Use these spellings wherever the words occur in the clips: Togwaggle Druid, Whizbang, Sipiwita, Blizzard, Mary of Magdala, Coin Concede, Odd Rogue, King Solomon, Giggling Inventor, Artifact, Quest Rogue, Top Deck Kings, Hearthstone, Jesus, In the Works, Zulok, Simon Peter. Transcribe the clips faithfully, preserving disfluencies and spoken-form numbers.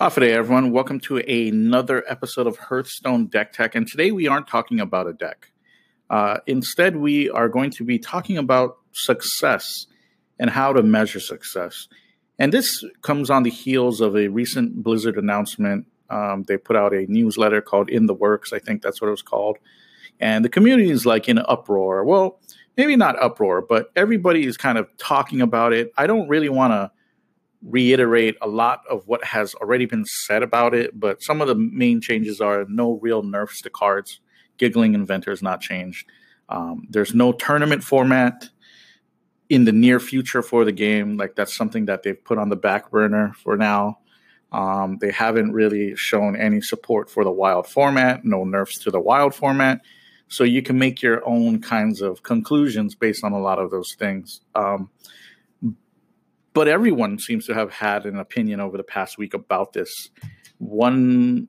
Half a day, everyone. Welcome to another episode of Hearthstone Deck Tech, and today we aren't talking about a deck. Uh, instead, we are going to be talking about success and how to measure success. And this comes on the heels of a recent Blizzard announcement. Um, they put out a newsletter called In the Works, I think that's what it was called. And the community is like in an uproar. Well, maybe not uproar, but everybody is kind of talking about it. I don't really want to reiterate a lot of what has already been said about it, but some of the main changes are no real nerfs to cards. Giggling Inventor is not changed. Um, there's no tournament format in the near future for the game. Like, that's something that they've put on the back burner for now. Um, they haven't really shown any support for the wild format, no nerfs to the wild format. So you can make your own kinds of conclusions based on a lot of those things. Um, But everyone seems to have had an opinion over the past week about this. One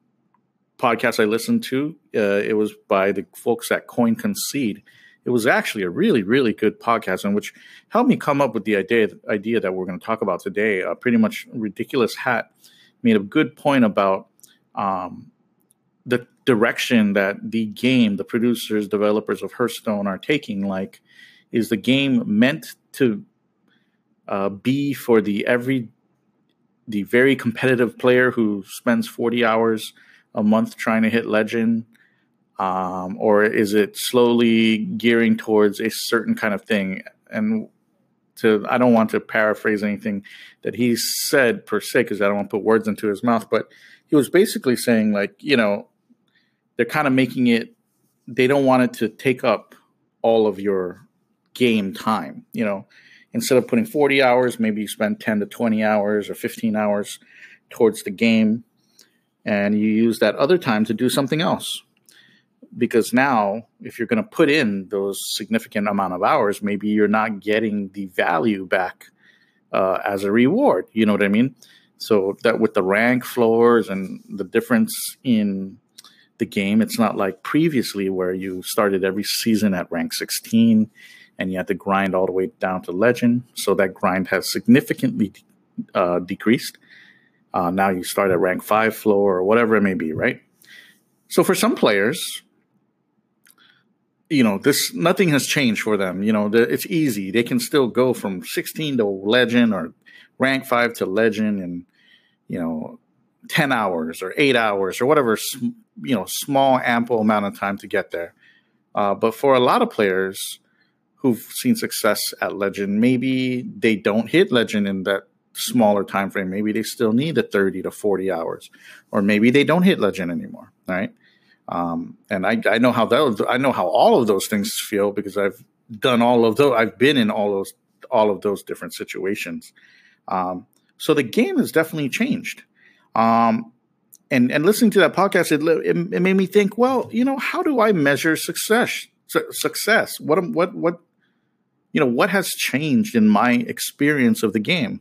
podcast I listened to, uh, it was by the folks at Coin Concede. It was actually a really, really good podcast, and which helped me come up with the idea, idea that we're going to talk about today. Uh, pretty much Ridiculous Hat made a good point about um, the direction that the game, the producers, developers of Hearthstone are taking. Like, is the game meant to Uh, B for the every the very competitive player who spends forty hours a month trying to hit legend, um, or is it slowly gearing towards a certain kind of thing? And to I don't want to paraphrase anything that he said per se, because I don't want to put words into his mouth, but he was basically saying, like, you know, they're kind of making it, they don't want it to take up all of your game time, you know. Instead of putting forty hours, maybe you spend ten to twenty hours or fifteen hours towards the game, and you use that other time to do something else. Because now, if you're going to put in those significant amount of hours, maybe you're not getting the value back uh, as a reward. You know what I mean? So that with the rank floors and the difference in the game, it's not like previously where you started every season at rank sixteen and you had to grind all the way down to legend. So that grind has significantly uh, decreased. Uh, now you start at rank five floor or whatever it may be, right? So for some players, you know, this nothing has changed for them. You know, the, it's easy. They can still go from sixteen to legend or rank five to legend in, you know, ten hours or eight hours or whatever, you know, small, ample amount of time to get there. Uh, but for a lot of players who've seen success at legend, maybe they don't hit legend in that smaller time frame. Maybe they still need the thirty to forty hours, or maybe they don't hit legend anymore, right? Um, and I, I know how that I know how all of those things feel, because I've done all of those. I've been in all those all of those different situations. Um, so the game has definitely changed. Um, and and listening to that podcast, it, it it made me think. Well, you know, how do I measure success? Su- success. What what what? You know, what has changed in my experience of the game?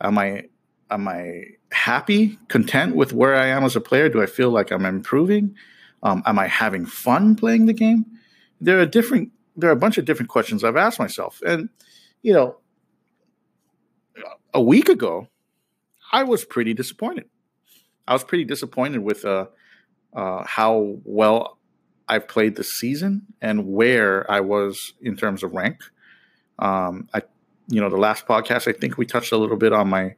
Am I am I happy, content with where I am as a player? Do I feel like I'm improving? Um, am I having fun playing the game? There are different. There are a bunch of different questions I've asked myself. And, you know, a week ago, I was pretty disappointed. I was pretty disappointed with uh, uh, how well I've played this season and where I was in terms of rank. Um, I, you know, the last podcast, I think we touched a little bit on my,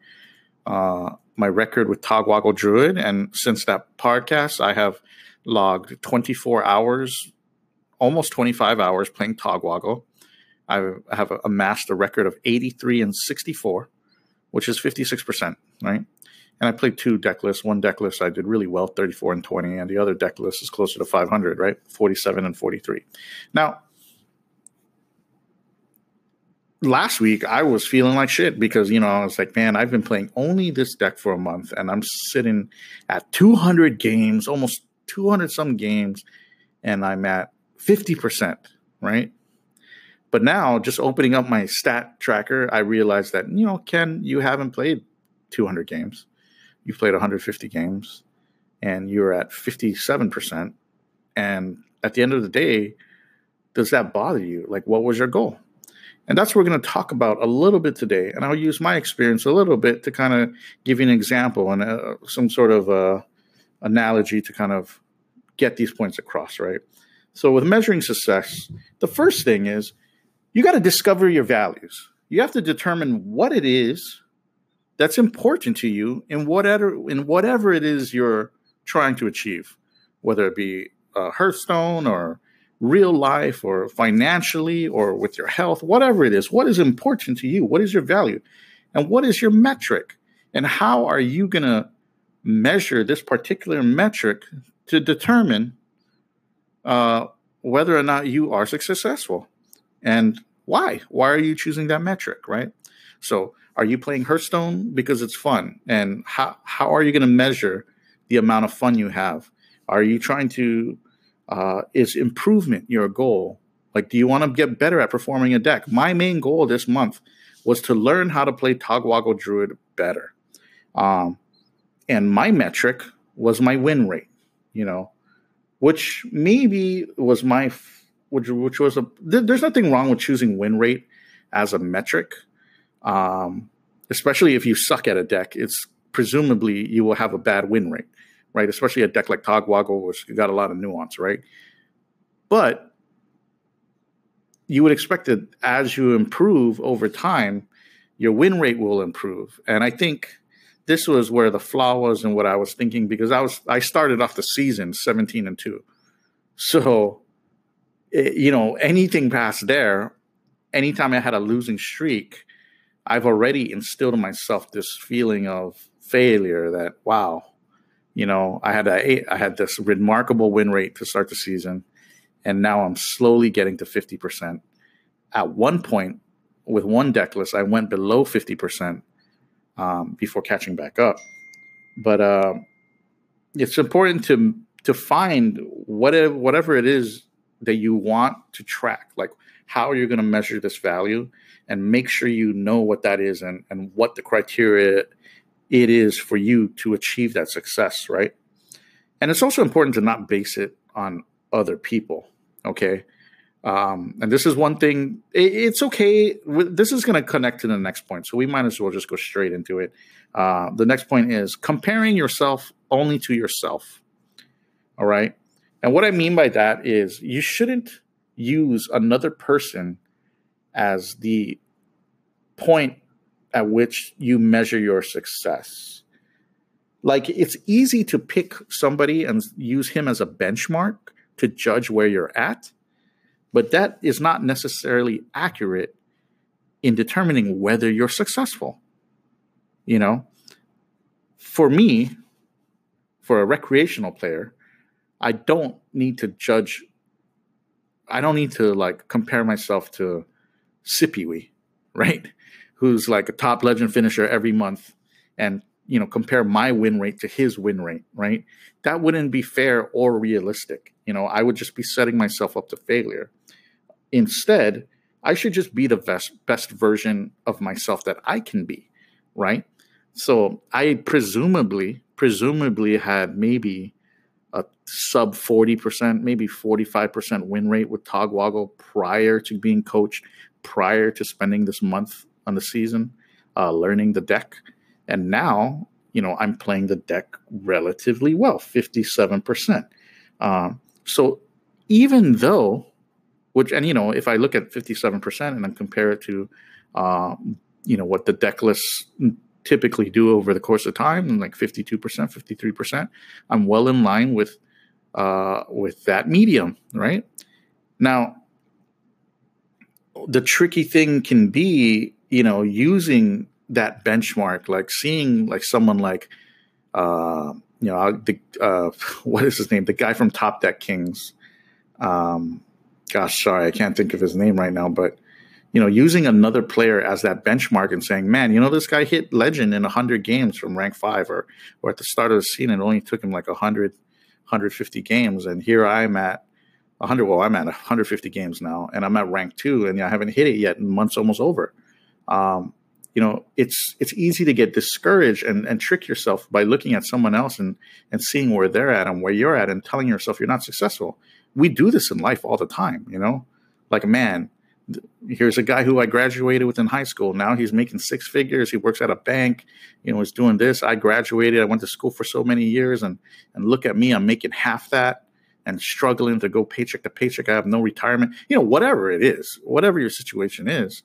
uh, my record with Togwaggle Druid. And since that podcast, I have logged twenty-four hours, almost twenty-five hours playing Togwaggle. I have amassed a record of eighty-three and sixty-four, which is fifty-six percent, right? And I played two deck lists. One deck list I did really well, thirty-four and twenty, and the other deck list is closer to five hundred, right? forty-seven and forty-three. Now, last week, I was feeling like shit because, you know, I was like, man, I've been playing only this deck for a month, and I'm sitting at two hundred games, almost two hundred some games, and I'm at fifty percent, right? But now, just opening up my stat tracker, I realized that, you know, Ken, you haven't played two hundred games. You've played one hundred fifty games, and you're at fifty-seven percent. And at the end of the day, does that bother you? Like, what was your goal? And that's what we're going to talk about a little bit today. And I'll use my experience a little bit to kind of give you an example and uh, some sort of uh, analogy to kind of get these points across, right? So with measuring success, the first thing is you got to discover your values. You have to determine what it is that's important to you in whatever, in whatever it is you're trying to achieve, whether it be uh, Hearthstone or real life or financially or with your health, whatever it is. What is important to you? What is your value? And what is your metric? And how are you going to measure this particular metric to determine uh, whether or not you are successful? And why? Why are you choosing that metric, right? So are you playing Hearthstone because it's fun? And how, how are you going to measure the amount of fun you have? Are you trying to, uh, is improvement your goal? Like, do you want to get better at performing a deck? My main goal this month was to learn how to play Togwaggle Druid better. Um, and my metric was my win rate, you know, which maybe was my, which, which was a, there's nothing wrong with choosing win rate as a metric. Um, especially if you suck at a deck, it's presumably you will have a bad win rate, right? Especially a deck like Togwaggle, which got a lot of nuance, right? But you would expect that as you improve over time, your win rate will improve. And I think this was where the flaw was and what I was thinking, because I was I started off the season seventeen and two. So, it, you know, anything past there, anytime I had a losing streak, I've already instilled in myself this feeling of failure that, wow, you know, I had a, I had this remarkable win rate to start the season, and now I'm slowly getting to fifty percent. At one point, with one deck list, I went below fifty percent um, before catching back up. But uh, it's important to to find whatever, whatever it is that you want to track, like how you're going to measure this value, and make sure you know what that is and, and what the criteria it is for you to achieve that success, right? And it's also important to not base it on other people, okay? Um, and this is one thing. It, it's okay. This is going to connect to the next point, so we might as well just go straight into it. Uh, the next point is comparing yourself only to yourself, all right? And what I mean by that is you shouldn't use another person as the point at which you measure your success. Like, it's easy to pick somebody and use him as a benchmark to judge where you're at, but that is not necessarily accurate in determining whether you're successful. You know, for me, for a recreational player, I don't need to judge I don't need to, like, compare myself to Sipiwita, right, who's, like, a top legend finisher every month, and, you know, compare my win rate to his win rate, right? That wouldn't be fair or realistic. You know, I would just be setting myself up to failure. Instead, I should just be the best, best version of myself that I can be, right? So I presumably, presumably had maybe a sub forty percent, maybe forty-five percent win rate with Togwaggle prior to being coached, prior to spending this month on the season, uh, learning the deck. And now, you know, I'm playing the deck relatively well, fifty-seven percent. Um, so even though, which, and, you know, if I look at fifty-seven percent and then compare it to, uh, you know, what the deck lists typically do over the course of time, like fifty-two percent, fifty-three percent, I'm well in line with uh, with that medium, right? Now, the tricky thing can be, you know, using that benchmark, like seeing like someone like, uh, you know, the, uh, what is his name? The guy from Top Deck Kings. Um, gosh, sorry, I can't think of his name right now, but you know, using another player as that benchmark and saying, man, you know, this guy hit legend in one hundred games from rank five, or, or at the start of the scene, it only took him like one hundred, one hundred fifty games. And here I'm at one hundred, well, I'm at one hundred fifty games now, and I'm at rank two, and I haven't hit it yet, and month's almost over. Um, you know, it's it's easy to get discouraged and, and trick yourself by looking at someone else and, and seeing where they're at and where you're at and telling yourself you're not successful. We do this in life all the time, you know, like, man, here's a guy who I graduated with in high school. Now he's making six figures. He works at a bank, you know, is doing this. I graduated. I went to school for so many years, and and look at me. I'm making half that and struggling to go paycheck to paycheck. I have no retirement. You know, whatever it is, whatever your situation is.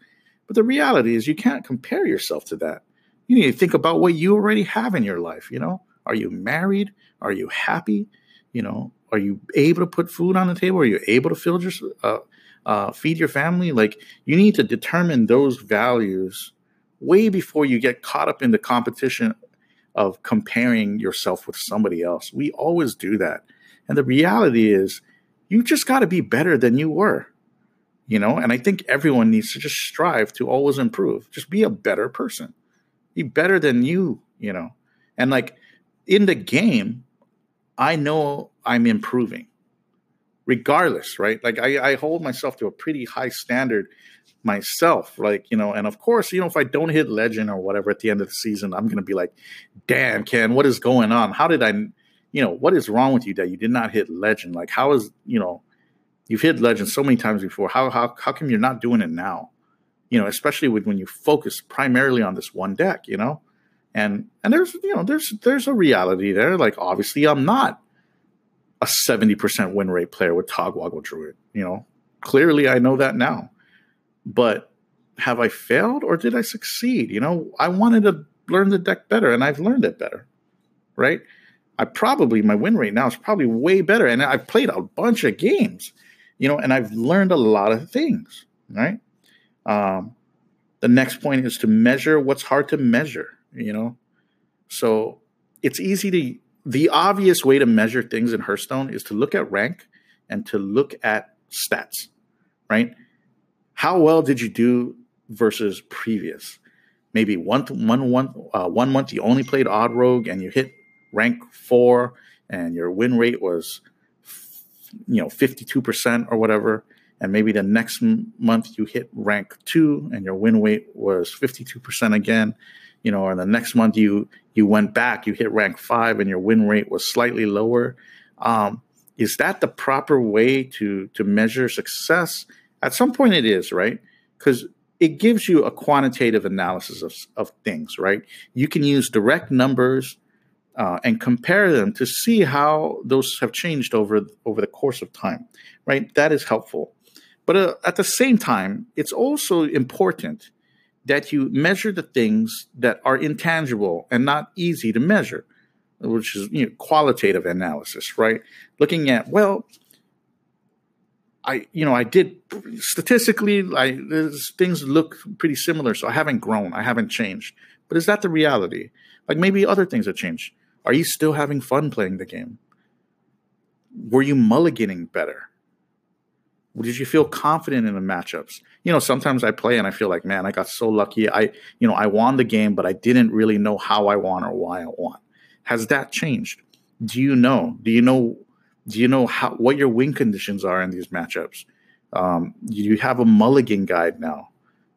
But the reality is you can't compare yourself to that. You need to think about what you already have in your life, you know. Are you married? Are you happy? You know, are you able to put food on the table? Are you able to fill your, uh, uh, feed your family? Like, you need to determine those values way before you get caught up in the competition of comparing yourself with somebody else. We always do that. And the reality is you just got to be better than you were, you know. And I think everyone needs to just strive to always improve. Just be a better person. Be better than you, you know. And like in the game, I know I'm improving regardless, right? Like I, I hold myself to a pretty high standard myself, like, you know, and of course, you know, if I don't hit legend or whatever at the end of the season, I'm going to be like, damn, Ken, what is going on? How did I, you know, what is wrong with you that you did not hit legend? Like, how is, you know, you've hit legend so many times before. How, how, how come you're not doing it now? You know, especially with, when you focus primarily on this one deck, you know? And and there's, you know, there's there's a reality there. Like, obviously, I'm not a seventy percent win rate player with Togwaggle Druid. You know, clearly, I know that now. But have I failed or did I succeed? You know, I wanted to learn the deck better, and I've learned it better, right? I probably, my win rate now is probably way better. And I've played a bunch of games, you know, and I've learned a lot of things, right? Um, the next point is to measure what's hard to measure. You know, so it's easy to, the obvious way to measure things in Hearthstone is to look at rank and to look at stats, right? How well did you do versus previous? Maybe one, one, one, uh, one month you only played Odd Rogue and you hit rank four and your win rate was, you know, fifty-two percent or whatever. And maybe the next m- month you hit rank two and your win rate was fifty-two percent again. You know, or the next month you you went back, you hit rank five, and your win rate was slightly lower. Um, is that the proper way to to measure success? At some point, it is, right? Because it gives you a quantitative analysis of of things, right? You can use direct numbers uh, and compare them to see how those have changed over over the course of time, right? That is helpful, but uh, at the same time, it's also important that you measure the things that are intangible and not easy to measure, which is, you know, qualitative analysis, right? Looking at, well, I, you know, I did statistically, I, things look pretty similar, so I haven't grown, I haven't changed. But is that the reality? Like, maybe other things have changed. Are you still having fun playing the game? Were you mulliganing better? Did you feel confident in the matchups? You know, sometimes I play and I feel like, man, I got so lucky. I, you know, I won the game, but I didn't really know how I won or why I won. Has that changed? Do you know? Do you know? Do you know how, what your win conditions are in these matchups? Um, do you have a mulligan guide now?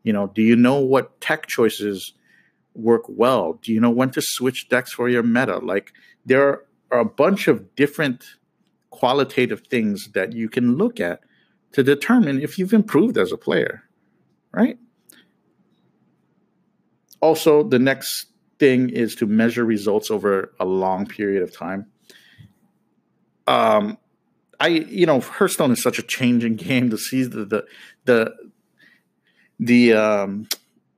You know, do you know what tech choices work well? Do you know when to switch decks for your meta? Like, there are a bunch of different qualitative things that you can look at to determine if you've improved as a player, right? Also, the next thing is to measure results over a long period of time. Um, I, you know, Hearthstone is such a changing game. The season, the the the um,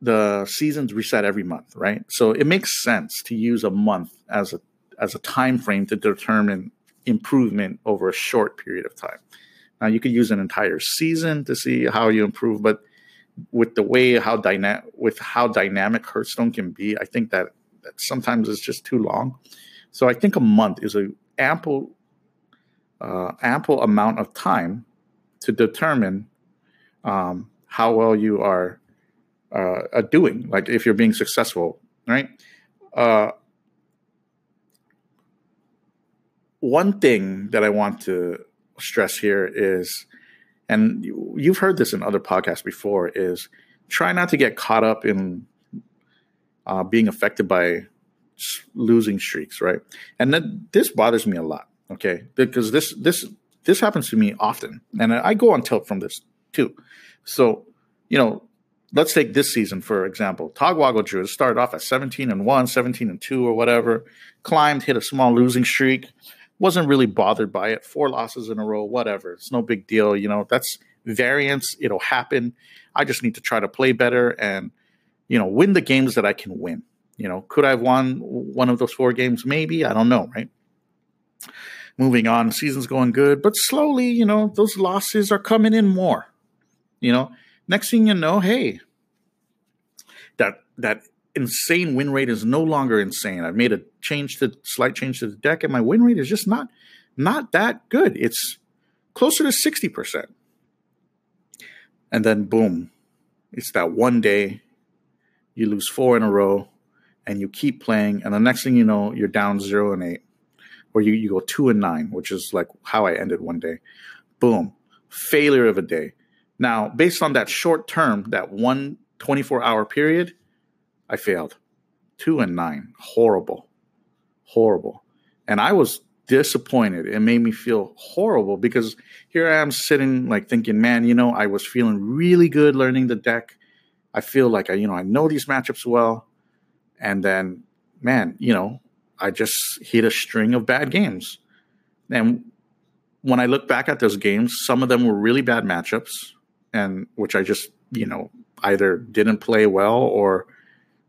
the seasons reset every month, right? So it makes sense to use a month as a as a time frame to determine improvement over a short period of time. Now, you could use an entire season to see how you improve, but with the way how dyna- with how dynamic Hearthstone can be, I think that, that sometimes it's just too long. So I think a month is an ample, uh, ample amount of time to determine um, how well you are uh, doing, like if you're being successful, right? Uh, one thing that I want to stress here is, and you've heard this in other podcasts before, is try not to get caught up in uh, being affected by losing streaks, right? And then this bothers me a lot, okay? Because this this this happens to me often, and I go on tilt from this too. So you know, let's take this season, for example. Togwaggle Druid started off at seventeen and one, seventeen and two or whatever, climbed, hit a small losing streak, wasn't really bothered by it, four losses in a row, whatever. It's no big deal. You know, that's variance. It'll happen. I just need to try to play better and, you know, win the games that I can win. You know, could I have won one of those four games? Maybe. I don't know, right? Moving on, season's going good, but slowly, you know, those losses are coming in more. You know, next thing you know, hey, that that insane win rate is no longer insane. I've made a change to slight change to the deck, and my win rate is just not not that good. It's closer to sixty percent. And then boom, it's that one day you lose four in a row, and you keep playing, and the next thing you know, you're down zero and eight. Or you, you go two and nine, which is like how I ended one day. Boom. Failure of a day. Now, based on that short term, that one twenty-four hour period, I failed. Two and nine. Horrible. Horrible. And I was disappointed. It made me feel horrible because here I am sitting like thinking, man, you know, I was feeling really good learning the deck. I feel like I, you know, I know these matchups well. And then, man, you know, I just hit a string of bad games. And when I look back at those games, some of them were really bad matchups, and which I just, you know, either didn't play well or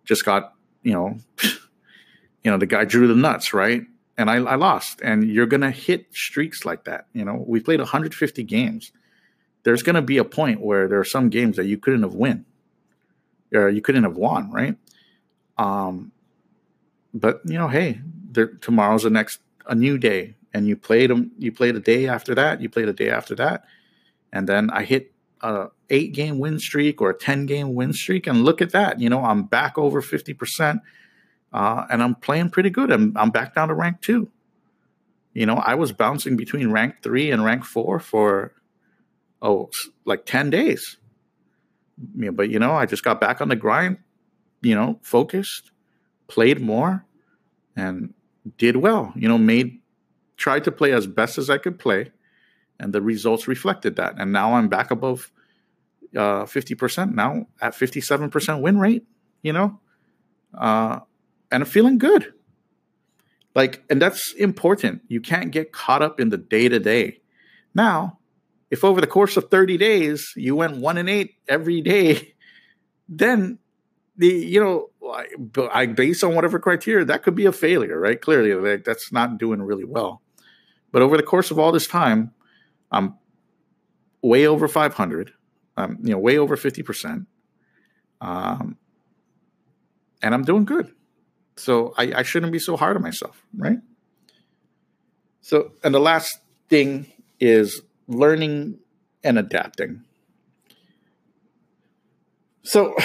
just got, you know, you know, the guy drew the nuts, right? And I, I lost. And you're going to hit streaks like that. You know, we played one hundred fifty games. There's going to be a point where there are some games that you couldn't have win, or you couldn't have won, right? Um, But, you know, hey, there, tomorrow's the next, a new day. And you played them. You played a day after that. You played a day after that. And then I hit a eight game win streak or a ten game win streak. And look at that. You know, I'm back over fifty percent. Uh, and I'm playing pretty good. I'm, I'm back down to rank two. You know, I was bouncing between rank three and rank four for, oh, like ten days. Yeah, but, you know, I just got back on the grind, you know, focused. Played more and did well, you know, made, tried to play as best as I could play. And the results reflected that. And now I'm back above uh, fifty percent now at fifty-seven percent win rate, you know, uh, and I'm feeling good. Like, and that's important. You can't get caught up in the day to day. Now, if over the course of thirty days, you went one and eight every day, then the, you know, I, based on whatever criteria, that could be a failure, right? Clearly, like, that's not doing really well. But over the course of all this time, I'm way over five hundred, um, you know, way over fifty percent, um, and I'm doing good. So I, I shouldn't be so hard on myself, right? So, and the last thing is learning and adapting. So.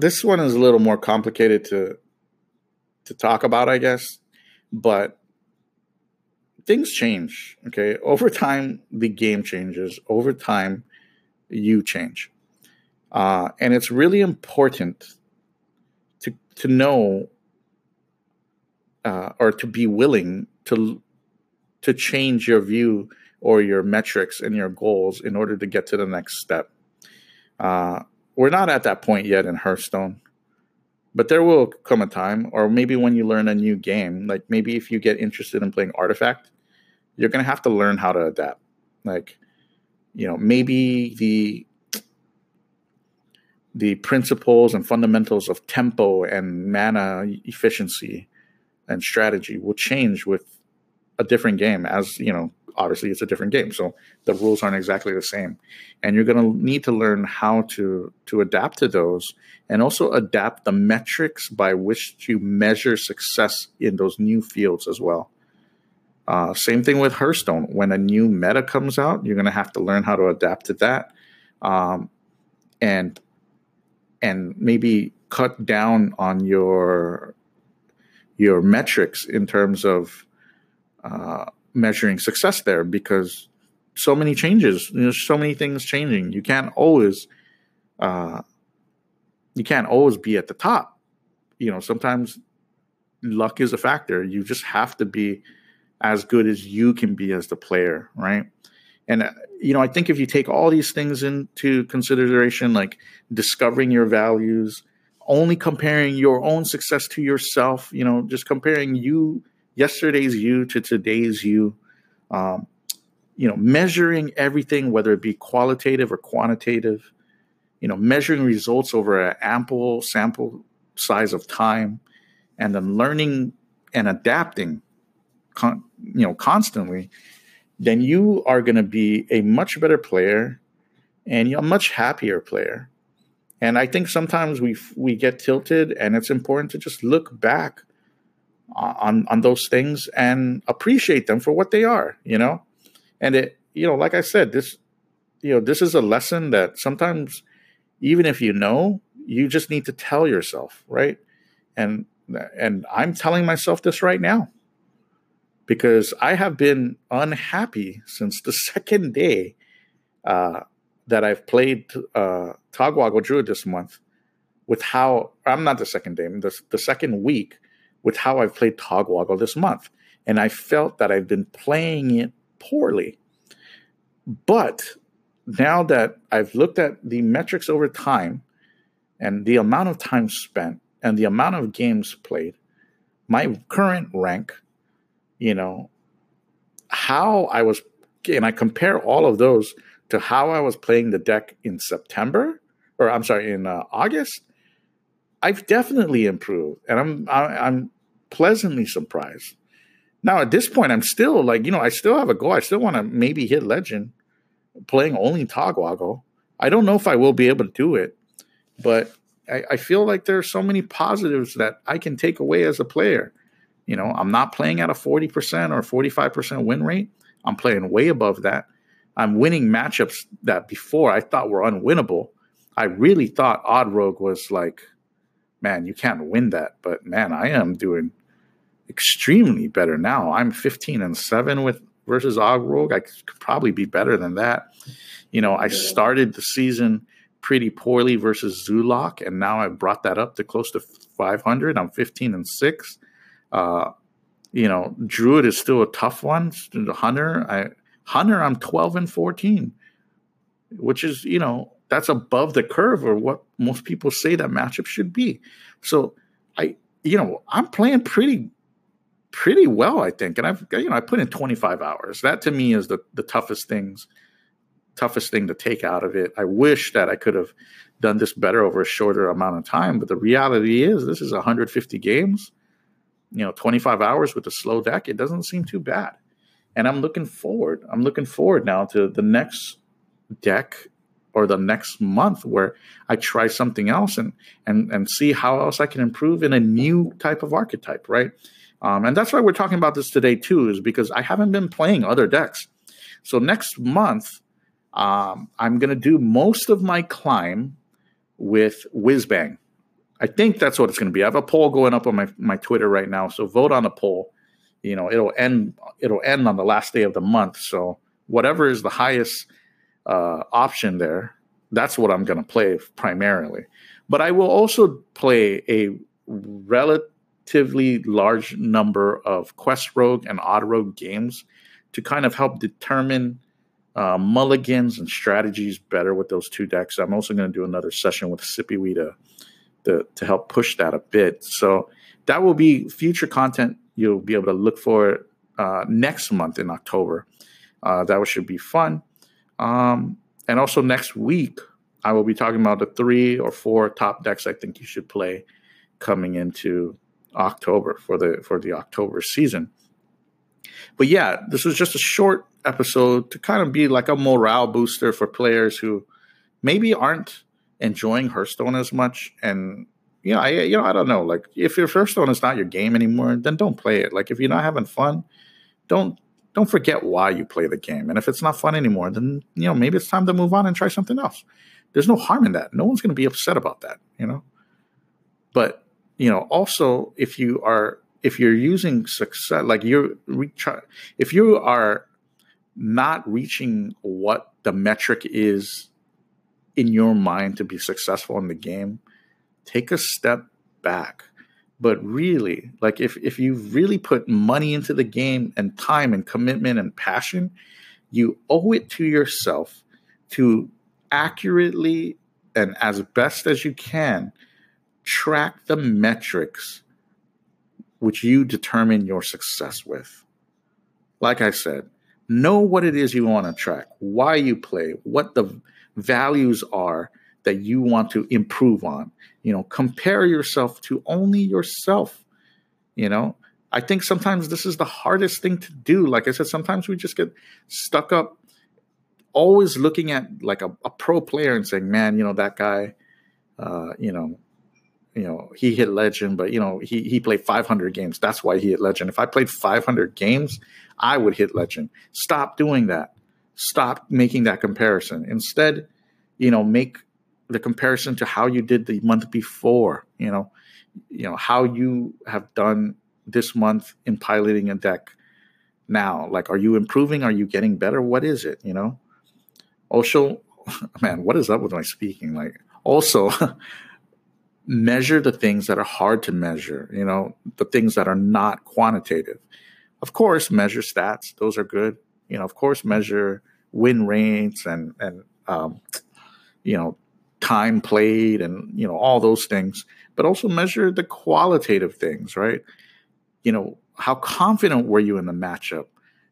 This one is a little more complicated to to talk about, I guess, but things change, okay? Over time, the game changes. Over time, you change. Uh, and it's really important to, to know uh, or to be willing to, to change your view or your metrics and your goals in order to get to the next step. Uh We're not at that point yet in Hearthstone, but there will come a time, or maybe when you learn a new game, like maybe if you get interested in playing Artifact, you're going to have to learn how to adapt. Like, you know, maybe the, the principles and fundamentals of tempo and mana efficiency and strategy will change with a different game as, you know, obviously, it's a different game, so the rules aren't exactly the same. And you're going to need to learn how to, to adapt to those and also adapt the metrics by which you measure success in those new fields as well. Uh, same thing with Hearthstone. When a new meta comes out, you're going to have to learn how to adapt to that um, and, and maybe cut down on your, your metrics in terms of... Uh, measuring success there, because so many changes, there's so many things changing. You can't always, uh, you can't always be at the top. You know, sometimes luck is a factor. You just have to be as good as you can be as the player, right? And, you know, I think if you take all these things into consideration, like discovering your values, only comparing your own success to yourself, you know, just comparing you, yesterday's you to today's you, um, you know, measuring everything, whether it be qualitative or quantitative, you know, measuring results over an ample sample size of time, and then learning and adapting, con- you know, constantly, then you are going to be a much better player and a much happier player. And I think sometimes we we get tilted, and it's important to just look back on on those things and appreciate them for what they are, you know? And it, you know, like I said, this, you know, this is a lesson that sometimes even if you know, you just need to tell yourself, right? And and I'm telling myself this right now, because I have been unhappy since the second day uh, that I've played uh, Togwaggle Druid this month with how, I'm not the second day, the, the second week with how I've played Togwaggle this month. And I felt that I've been playing it poorly. But now that I've looked at the metrics over time and the amount of time spent and the amount of games played, my current rank, you know, how I was, and I compare all of those to how I was playing the deck in September, or I'm sorry, in uh, August, I've definitely improved, and I'm I'm pleasantly surprised. Now, at this point, I'm still like, you know, I still have a goal. I still want to maybe hit Legend playing only Togwaggle. I don't know if I will be able to do it, but I, I feel like there are so many positives that I can take away as a player. You know, I'm not playing at a forty percent or forty-five percent win rate. I'm playing way above that. I'm winning matchups that before I thought were unwinnable. I really thought Odd Rogue was like, man, you can't win that. But, man, I am doing extremely better now. I'm fifteen and seven with versus Odd Rogue. I could probably be better than that. You know, I started the season pretty poorly versus Zulok, and now I've brought that up to close to five hundred. I'm fifteen and six. Uh, you know, Druid is still a tough one. Hunter, I, Hunter, I'm twelve and fourteen, which is, you know, that's above the curve or what most people say that matchup should be. So I, you know, I'm playing pretty, pretty well, I think. And I've, you know, I put in twenty-five hours. That to me is the, the toughest things, toughest thing to take out of it. I wish that I could have done this better over a shorter amount of time, but the reality is this is one hundred fifty games. You know, twenty-five hours with a slow deck, it doesn't seem too bad. And I'm looking forward. I'm looking forward now to the next deck or the next month where I try something else and and and see how else I can improve in a new type of archetype, right? Um, and that's why we're talking about this today too, is because I haven't been playing other decks. So next month, um, I'm going to do most of my climb with Whizbang. I think that's what it's going to be. I have a poll going up on my, my Twitter right now, so vote on the poll. You know, it'll end it'll end on the last day of the month. So whatever is the highest uh, option there, that's what I'm going to play primarily. But I will also play a relatively large number of Quest Rogue and Odd Rogue games to kind of help determine uh, mulligans and strategies better with those two decks. I'm also going to do another session with Sipiwita To, to help push that a bit. So that will be future content you'll be able to look for uh, next month in October. Uh, that should be fun. Um, and also next week, I will be talking about the three or four top decks I think you should play coming into October for the for the October season. But yeah, this was just a short episode to kind of be like a morale booster for players who maybe aren't enjoying Hearthstone as much. And you know, I you know I don't know. Like, if your Hearthstone is not your game anymore, then don't play it. Like, if you're not having fun, don't don't forget why you play the game. And if it's not fun anymore, then you know maybe it's time to move on and try something else. There's no harm in that. No one's going to be upset about that, you know. But you know, also if you are if you're using success, like you're if you are not reaching what the metric is in your mind to be successful in the game, take a step back. But really, like if, if you really put money into the game and time and commitment and passion, you owe it to yourself to accurately and as best as you can track the metrics which you determine your success with. Like I said, know what it is you want to track, why you play, what the values are that you want to improve on. You know, compare yourself to only yourself. You know, I think sometimes this is the hardest thing to do. Like I said, sometimes we just get stuck up always looking at like a, a pro player and saying, man, you know, that guy, uh, you know, you know, he hit legend, but, you know, he, he played five hundred games. That's why he hit legend. If I played five hundred games, I would hit legend. Stop doing that. Stop making that comparison. Instead, you know, make the comparison to how you did the month before, you know, you know, how you have done this month in piloting a deck now. Like, are you improving? Are you getting better? What is it, you know? Also, man, what is up with my speaking? Like, also... measure the things that are hard to measure, you know, the things that are not quantitative. Of course, measure stats. Those are good. You know, of course, measure win rates and, and um, you know, time played and, you know, all those things. But also measure the qualitative things, right? You know, how confident were you in the matchup?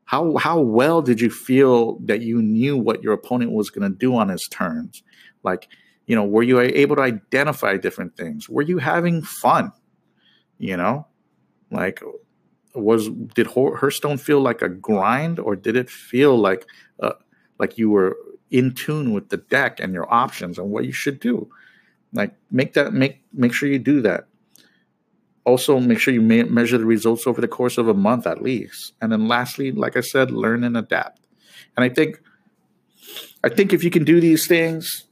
How, how well did you feel that you knew what your opponent was going to do on his turns? Like, you know, were you able to identify different things? Were you having fun? You know, like, was did Hearthstone feel like a grind, or did it feel like uh, like you were in tune with the deck and your options and what you should do? Like, make that make make sure you do that. Also, make sure you me- measure the results over the course of a month at least. And then, lastly, like I said, learn and adapt. And I think, I think if you can do these things,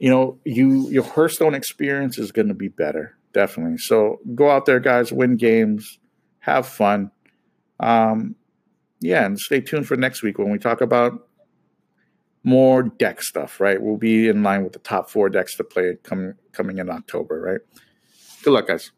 you know, you your Hearthstone experience is going to be better, definitely. So go out there, guys, win games, have fun. Um, yeah, and stay tuned for next week when we talk about more deck stuff, right? We'll be in line with the top four decks to play coming coming in October, right? Good luck, guys.